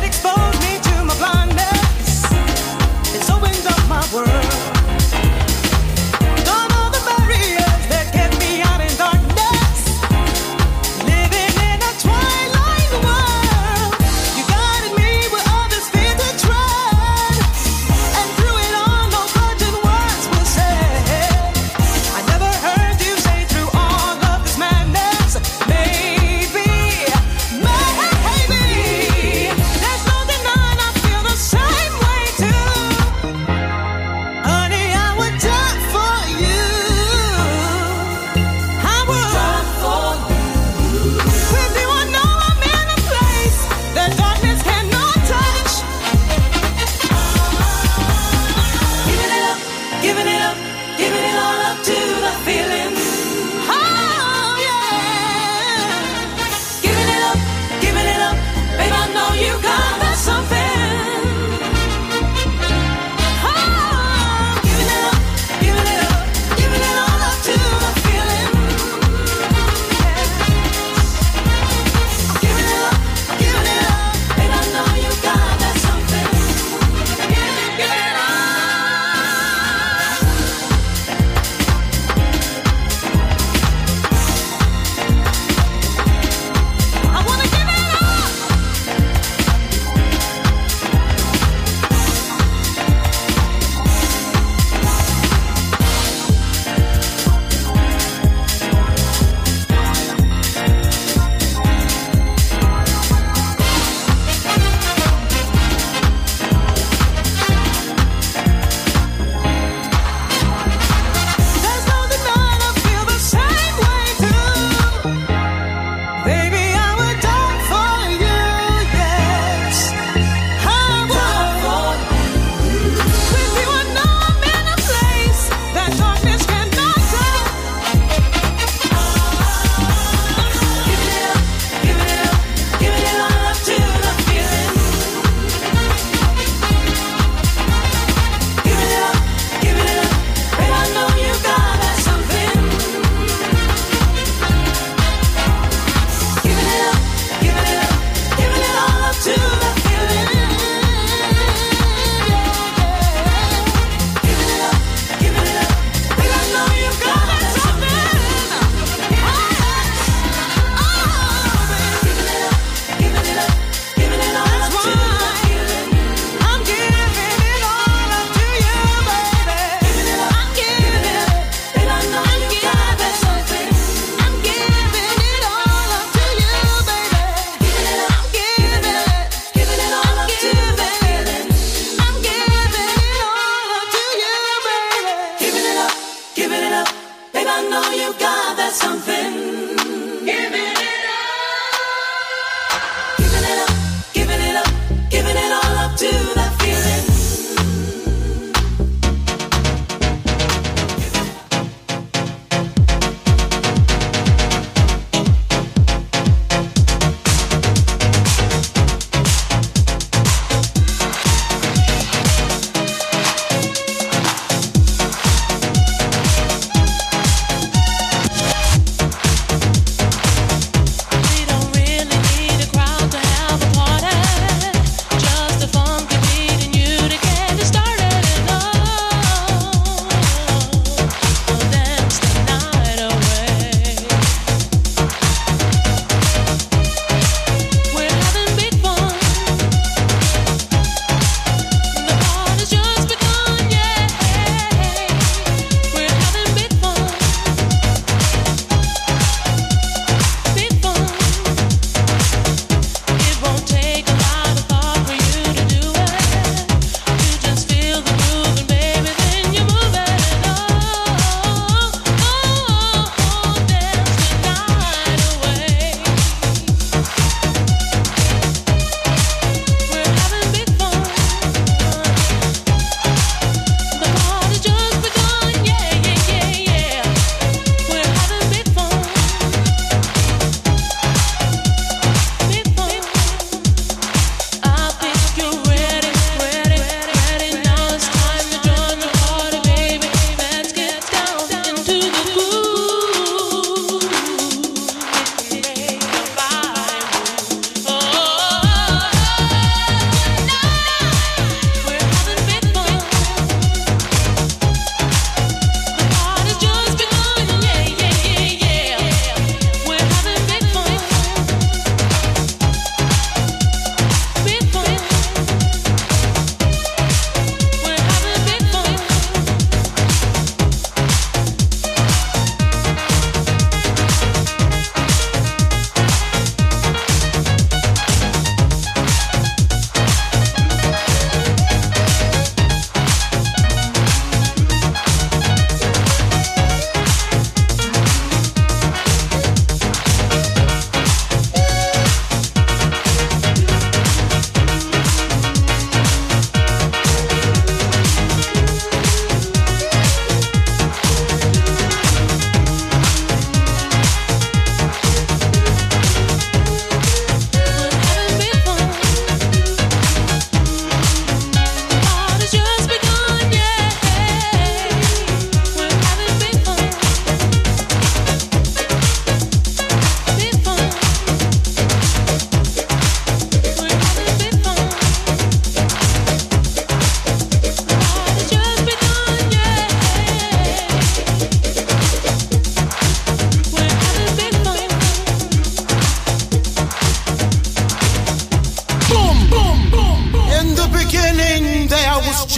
Expose me.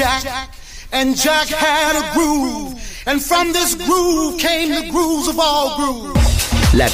Jack, and Jack had a groove, and from this groove came the grooves of all grooves. La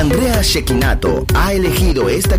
Andrea Cecchinato ha elegido esta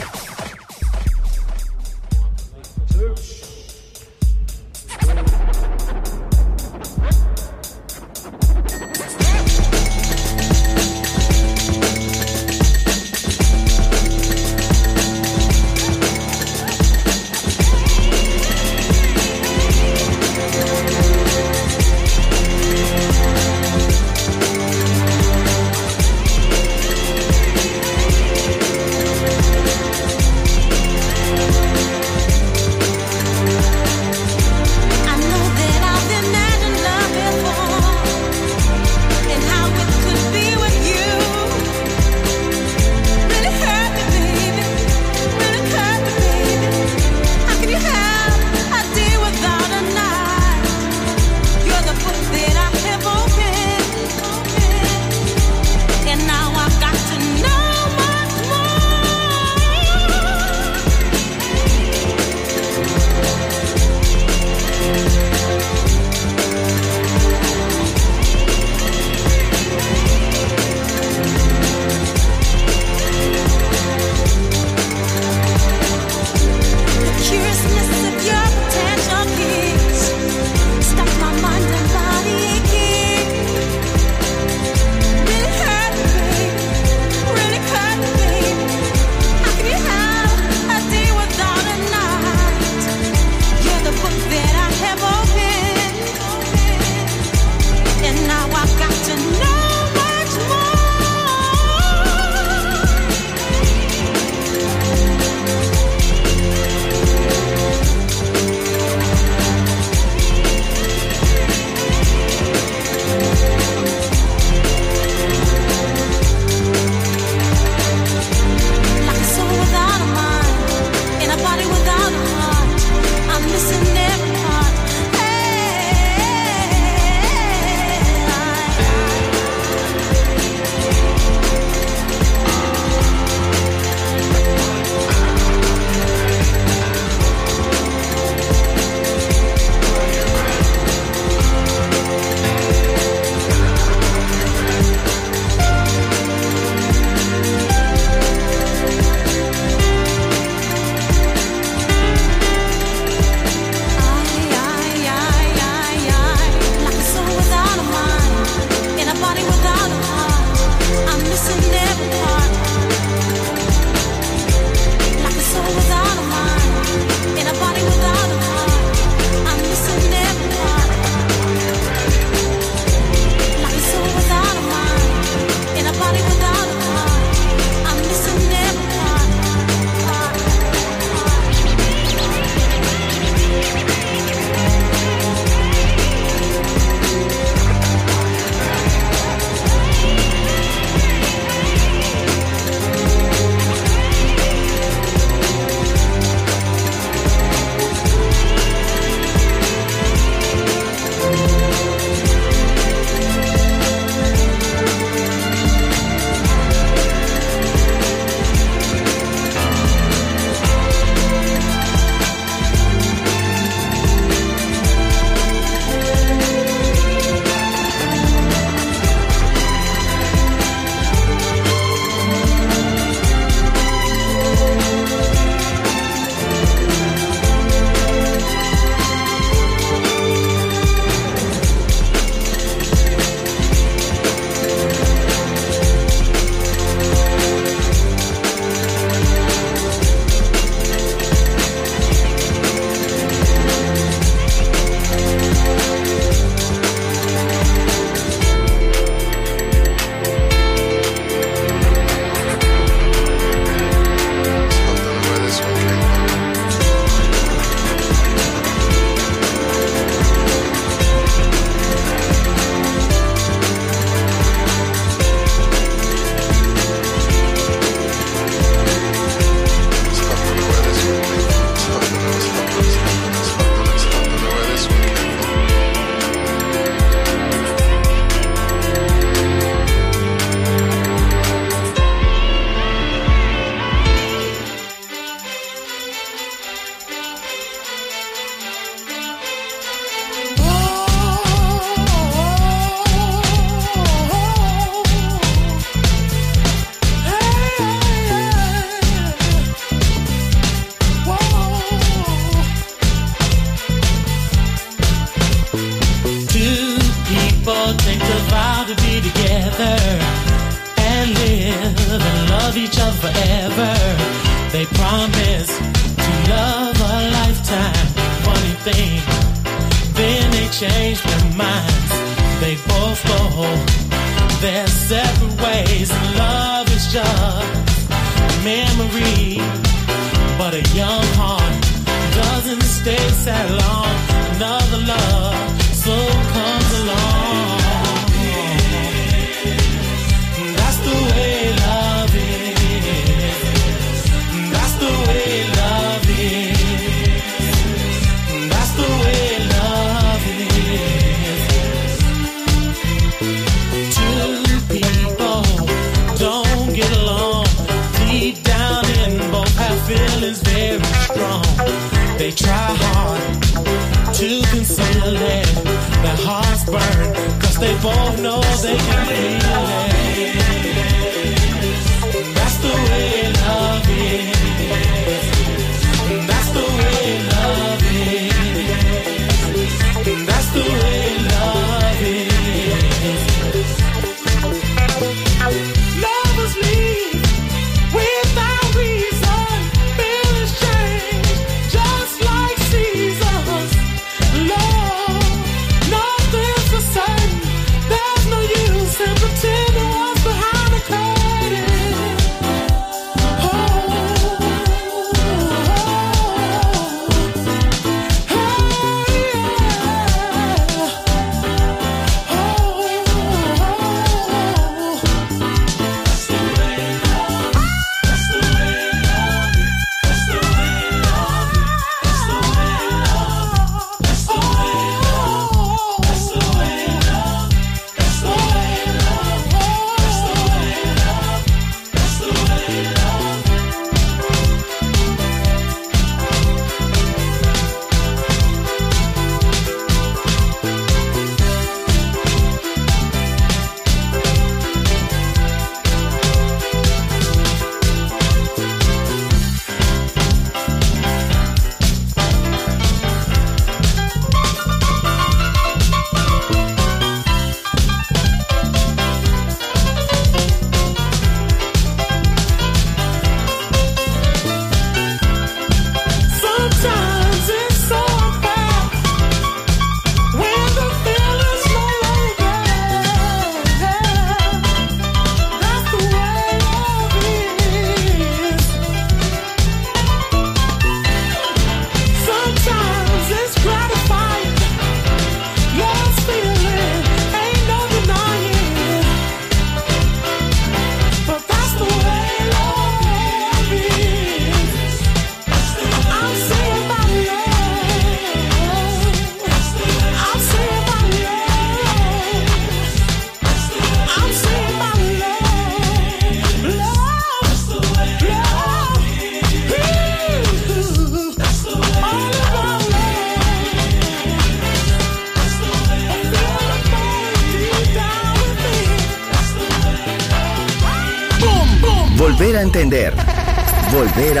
One takes a vow to be together and live and love each other forever. They promise to love a lifetime. Funny thing, then they change their minds. They both go their separate ways. Love is just a memory, but a young heart doesn't stay that long. Another love so comes along. That's the way love is. That's the way love is. That's the way love is. Two people don't get along. Deep down in both have feelings very strong. They try hard to conceal it, their hearts burn, cause they both know they can feel it. That's the way love is. That's the way love is. That's the way love is. Lovers leave without reason, feelings change just like seasons. Volver a entender, volver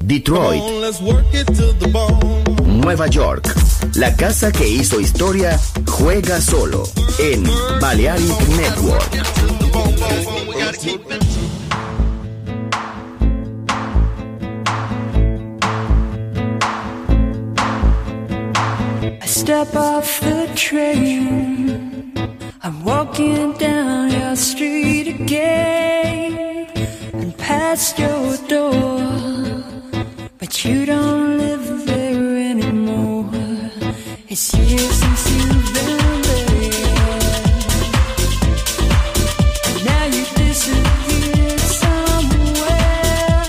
Detroit, Nueva York, la casa que hizo historia juega solo en Balearic Network. I step off the train, I'm walking down your street again, and past your door. But you don't live there anymore. It's years since you've been there, and now you disappeared somewhere,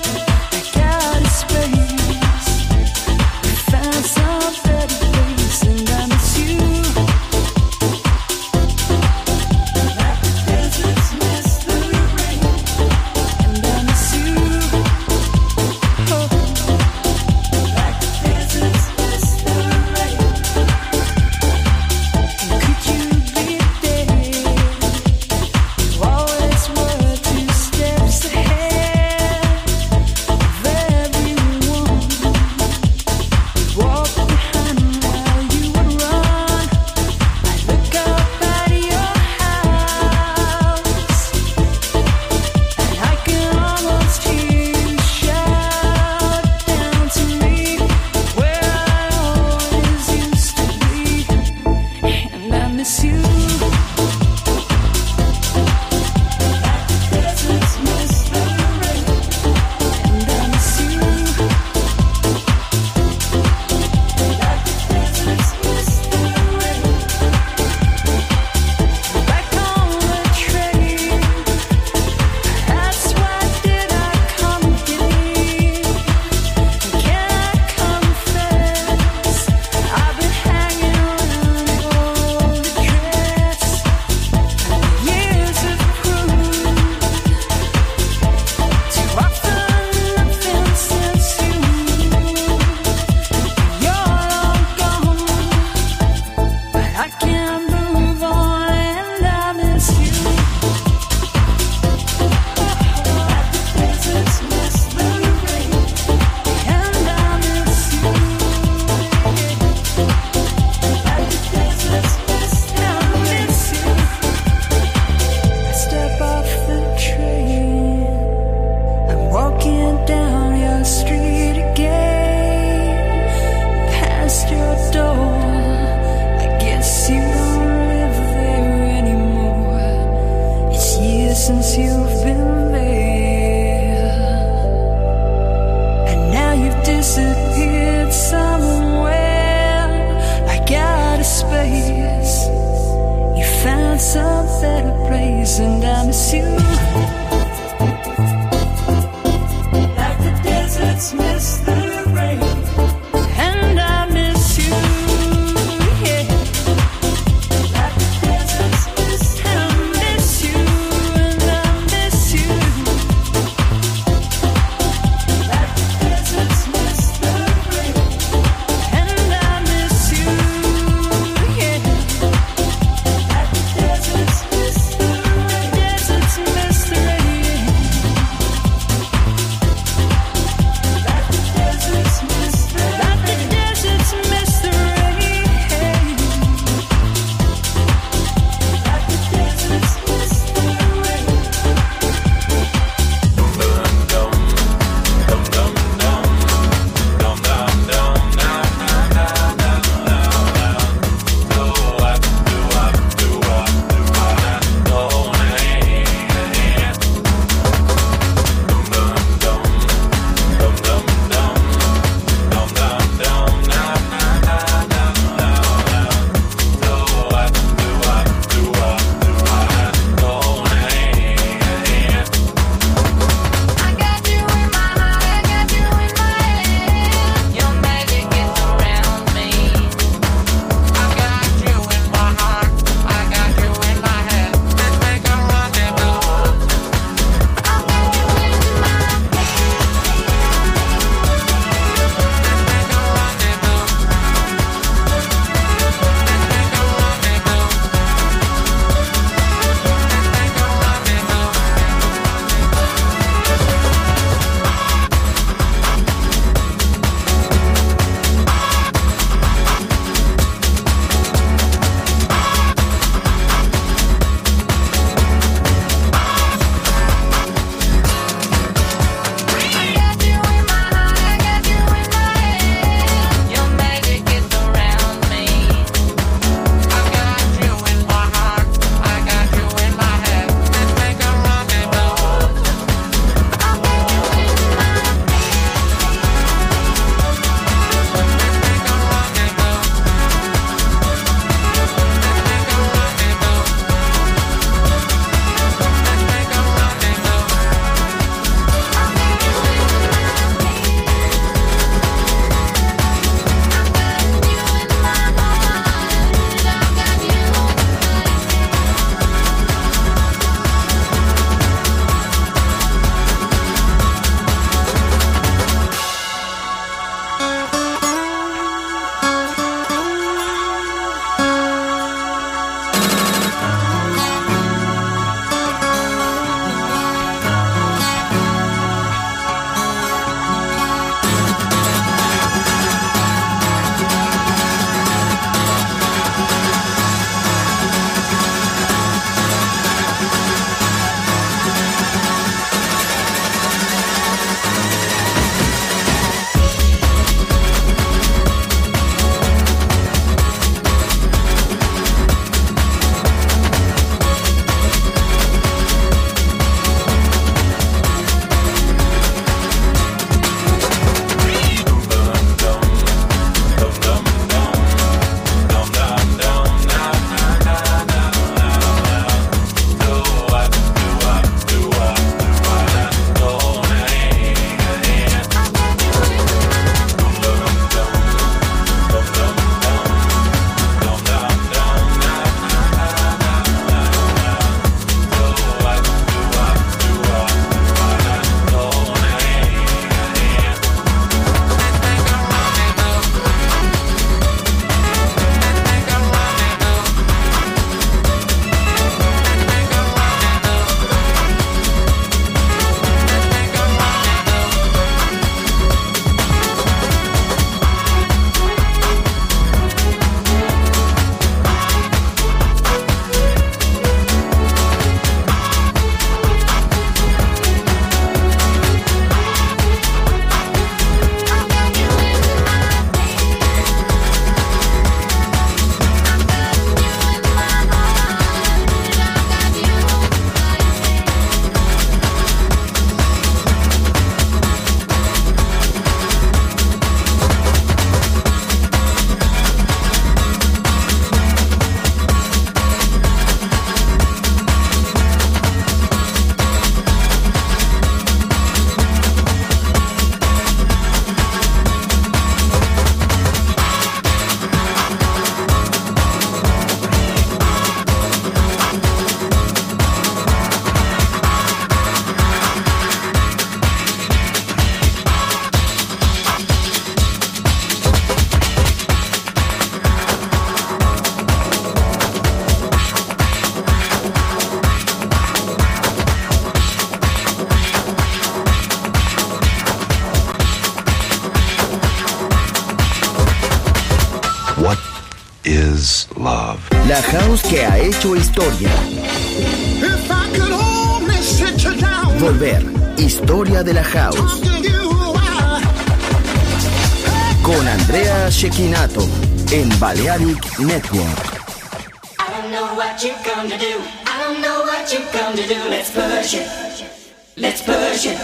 like out of space. You found some better place, and I miss you. Like the deserts miss the rain, and I miss you. disappeared somewhere like out of space. You found some better place, and I miss you like the deserts miss the rain. is love. La house que ha hecho historia. If I could only sit you down. Volver, historia de la house. Con Andrea Cecchinato en Balearic Network. I don't know what you're gonna do. I don't know what you're gonna do. Let's push it. Let's push it.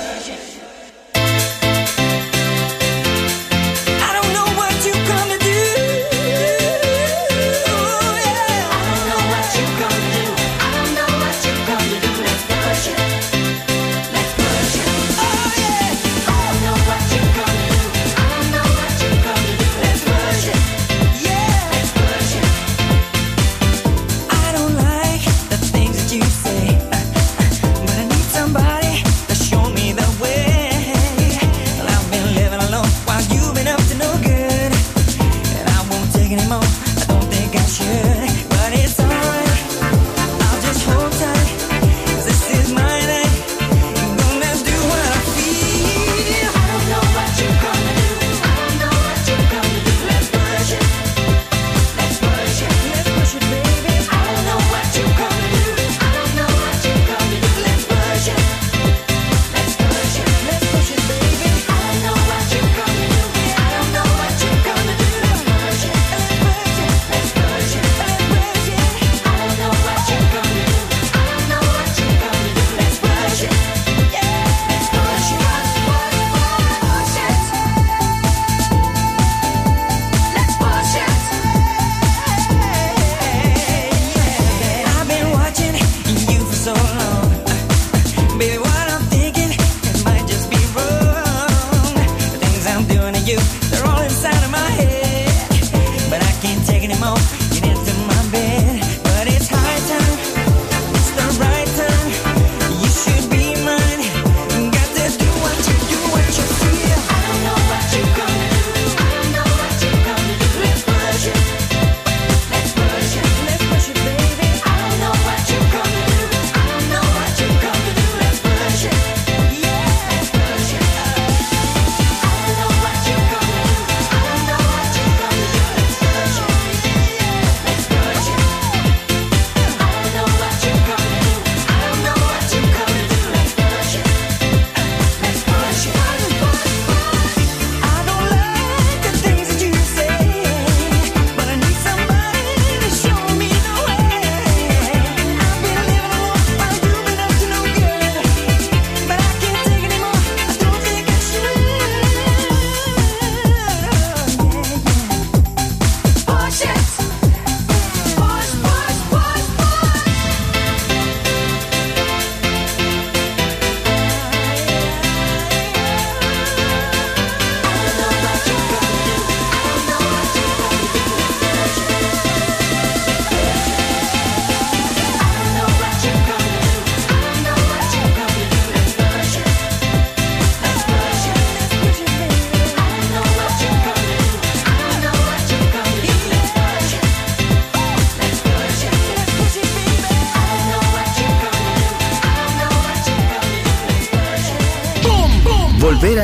Volver a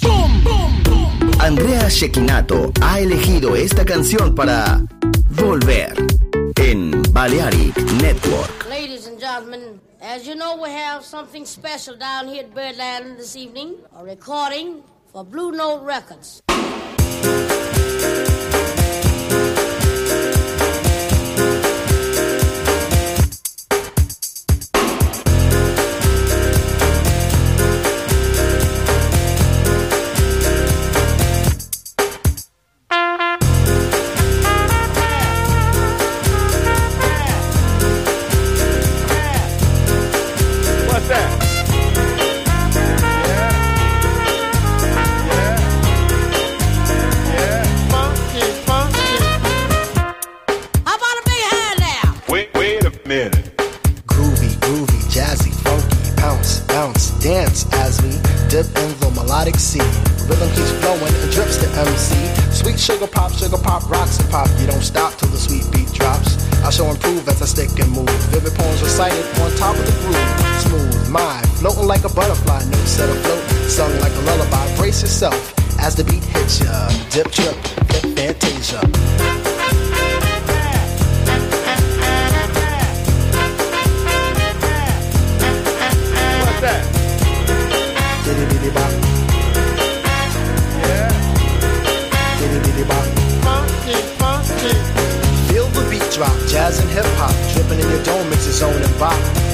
Boom, boom, boom. Andrea Cecchinato ha elegido esta canción para Volver en Balearic Network. Ladies and gentlemen, as you know, we have something special down here at Birdland this evening. A recording for Blue Note Records. Yeah. melodic sea. Rhythm keeps flowing and drips to MC. Sweet sugar pop rocks and pop. You don't stop till the sweet beat drops. I shall improve as I stick and move. Vivid poems recited on top of the groove. Smooth mind, floating like a butterfly. New set afloat, sung like a lullaby. Brace yourself as the beat hits ya. Dip, trip, hip, fantasia. Feel the beat drop, jazz and hip hop, dripping in your dome, it's a zone and bop.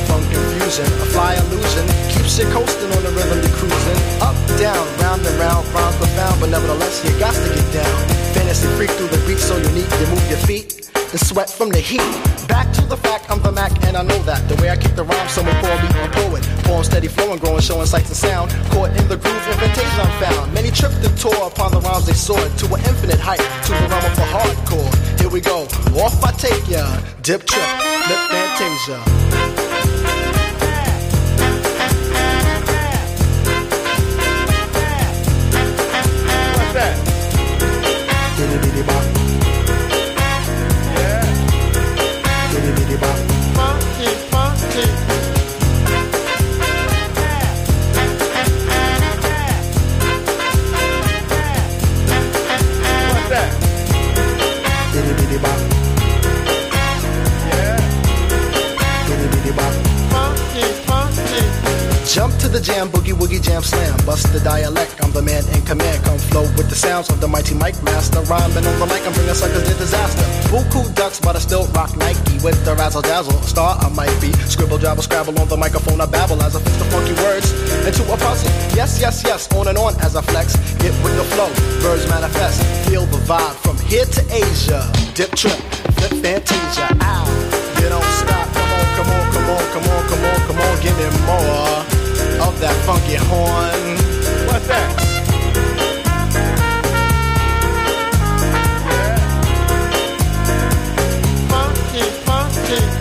Funk confusion, a fly illusion, keeps you coasting on the rhythm you're cruising. Up, down, round and round, rhymes profound, but nevertheless you got to get down. Fantasy freak through the beat so unique, you move your feet and sweat from the heat. Back to the fact, I'm the Mac, and I know that. The way I kick the rhyme, someone call me a poet. Form steady flowing, growing, showing sights and sound. Caught in the groove, invitation I'm found. Many tripped and tore upon the rhymes they soared to an infinite height, to the realm of a hardcore. Here we go, off I take ya. Dip, trip, lip, fantasia. Jump to the jam, boogie woogie jam slam. Bust the dialect, I'm the man in command. Come flow with the sounds of the mighty mic master. Rhyming on the mic, I'm bringing suckers to disaster. Buku ducks, but I still rock Nike. With the razzle dazzle, a star I might be. Scribble, jabble, scrabble on the microphone, I babble as I fix the funky words into a puzzle. Yes, yes, yes, on as I flex. Get with the flow, birds manifest. Feel the vibe from here to Asia. Dip, trip, flip, fantasia. Ow, you don't stop. Come on, come on, come on, come on, come on, give me more of that funky horn. What's that? Yeah. Funky, funky. Funky, funky.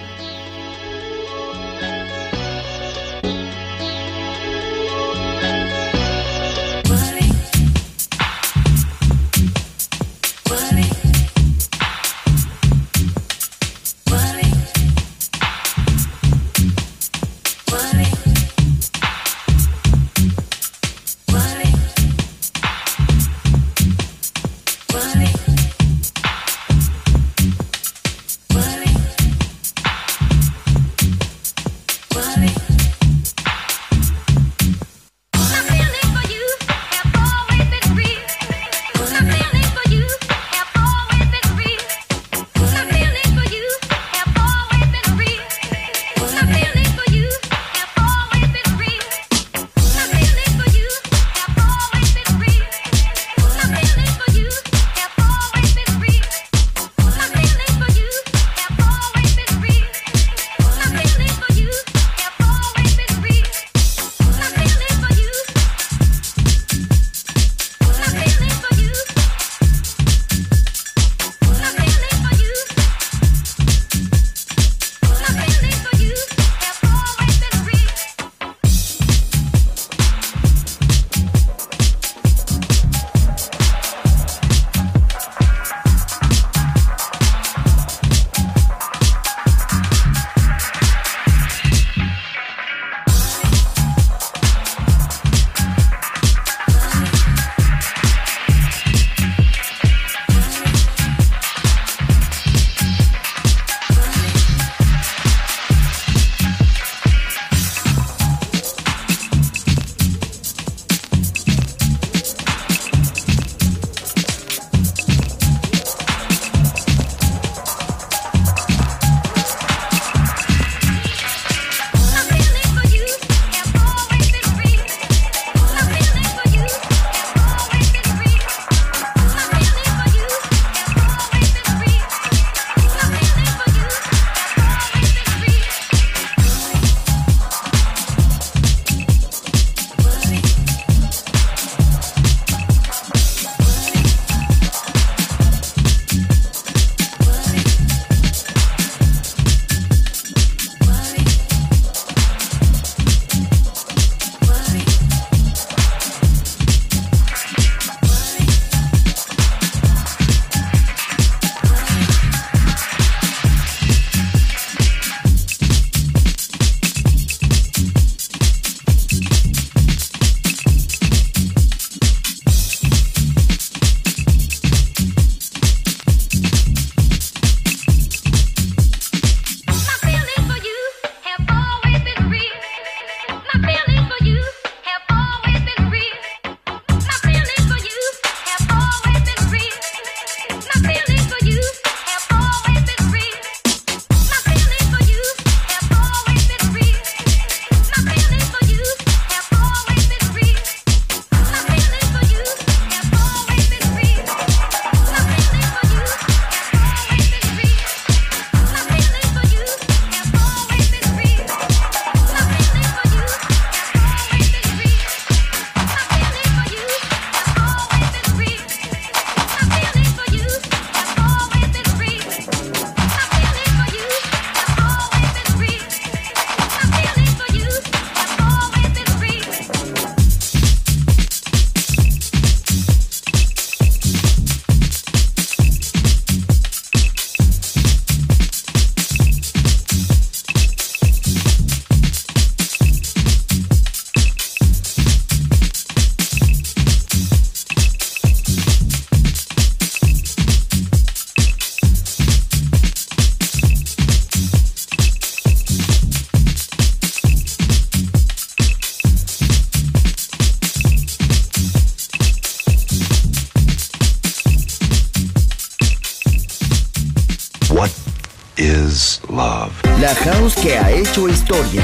Que ha hecho historia.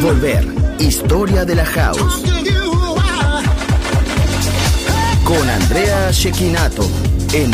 Volver, historia de la house. Con Andrea Cecchinato en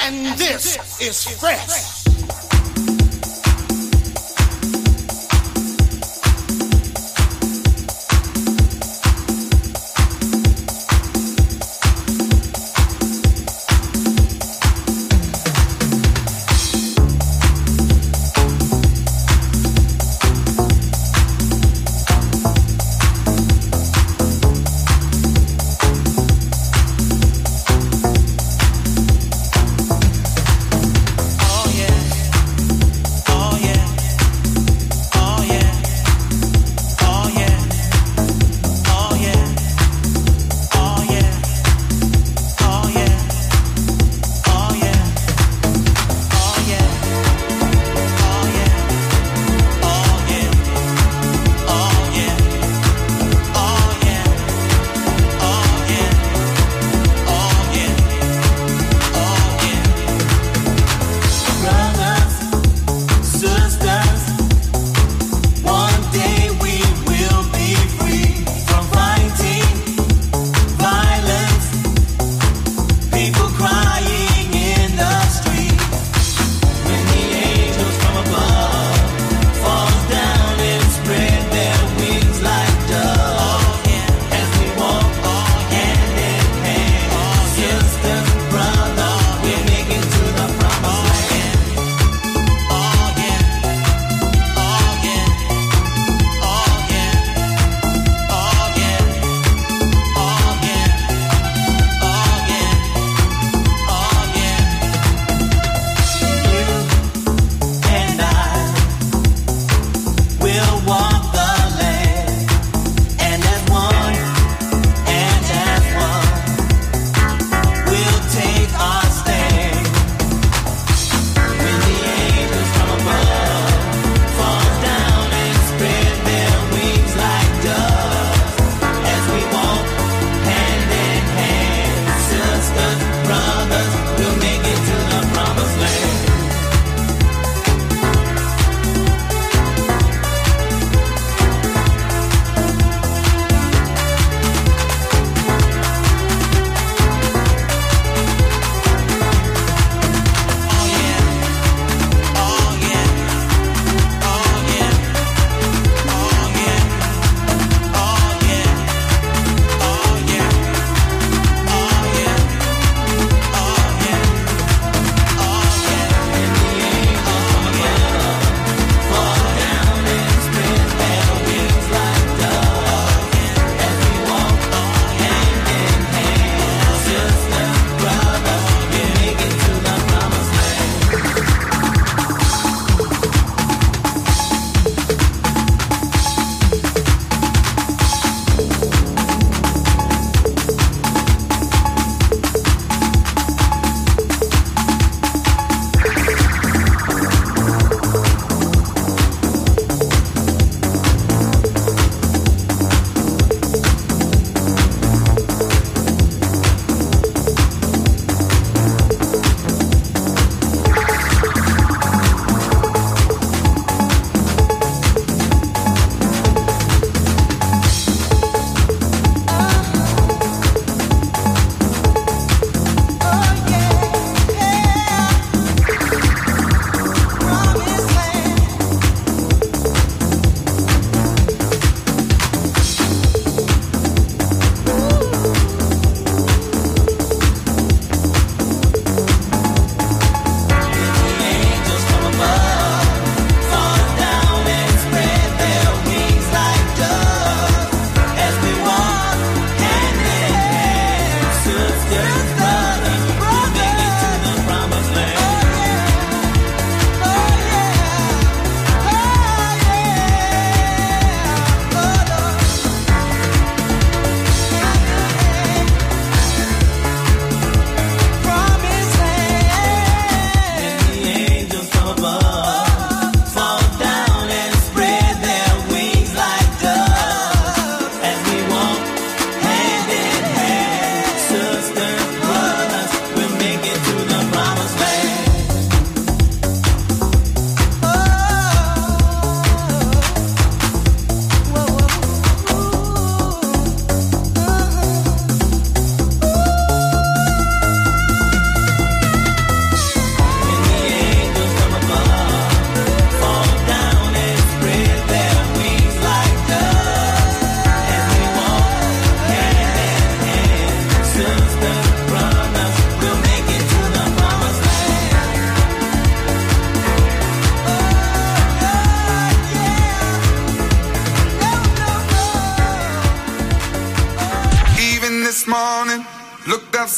And this is fresh.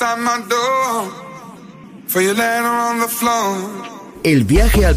outside my door for you laying on the floor. El viaje al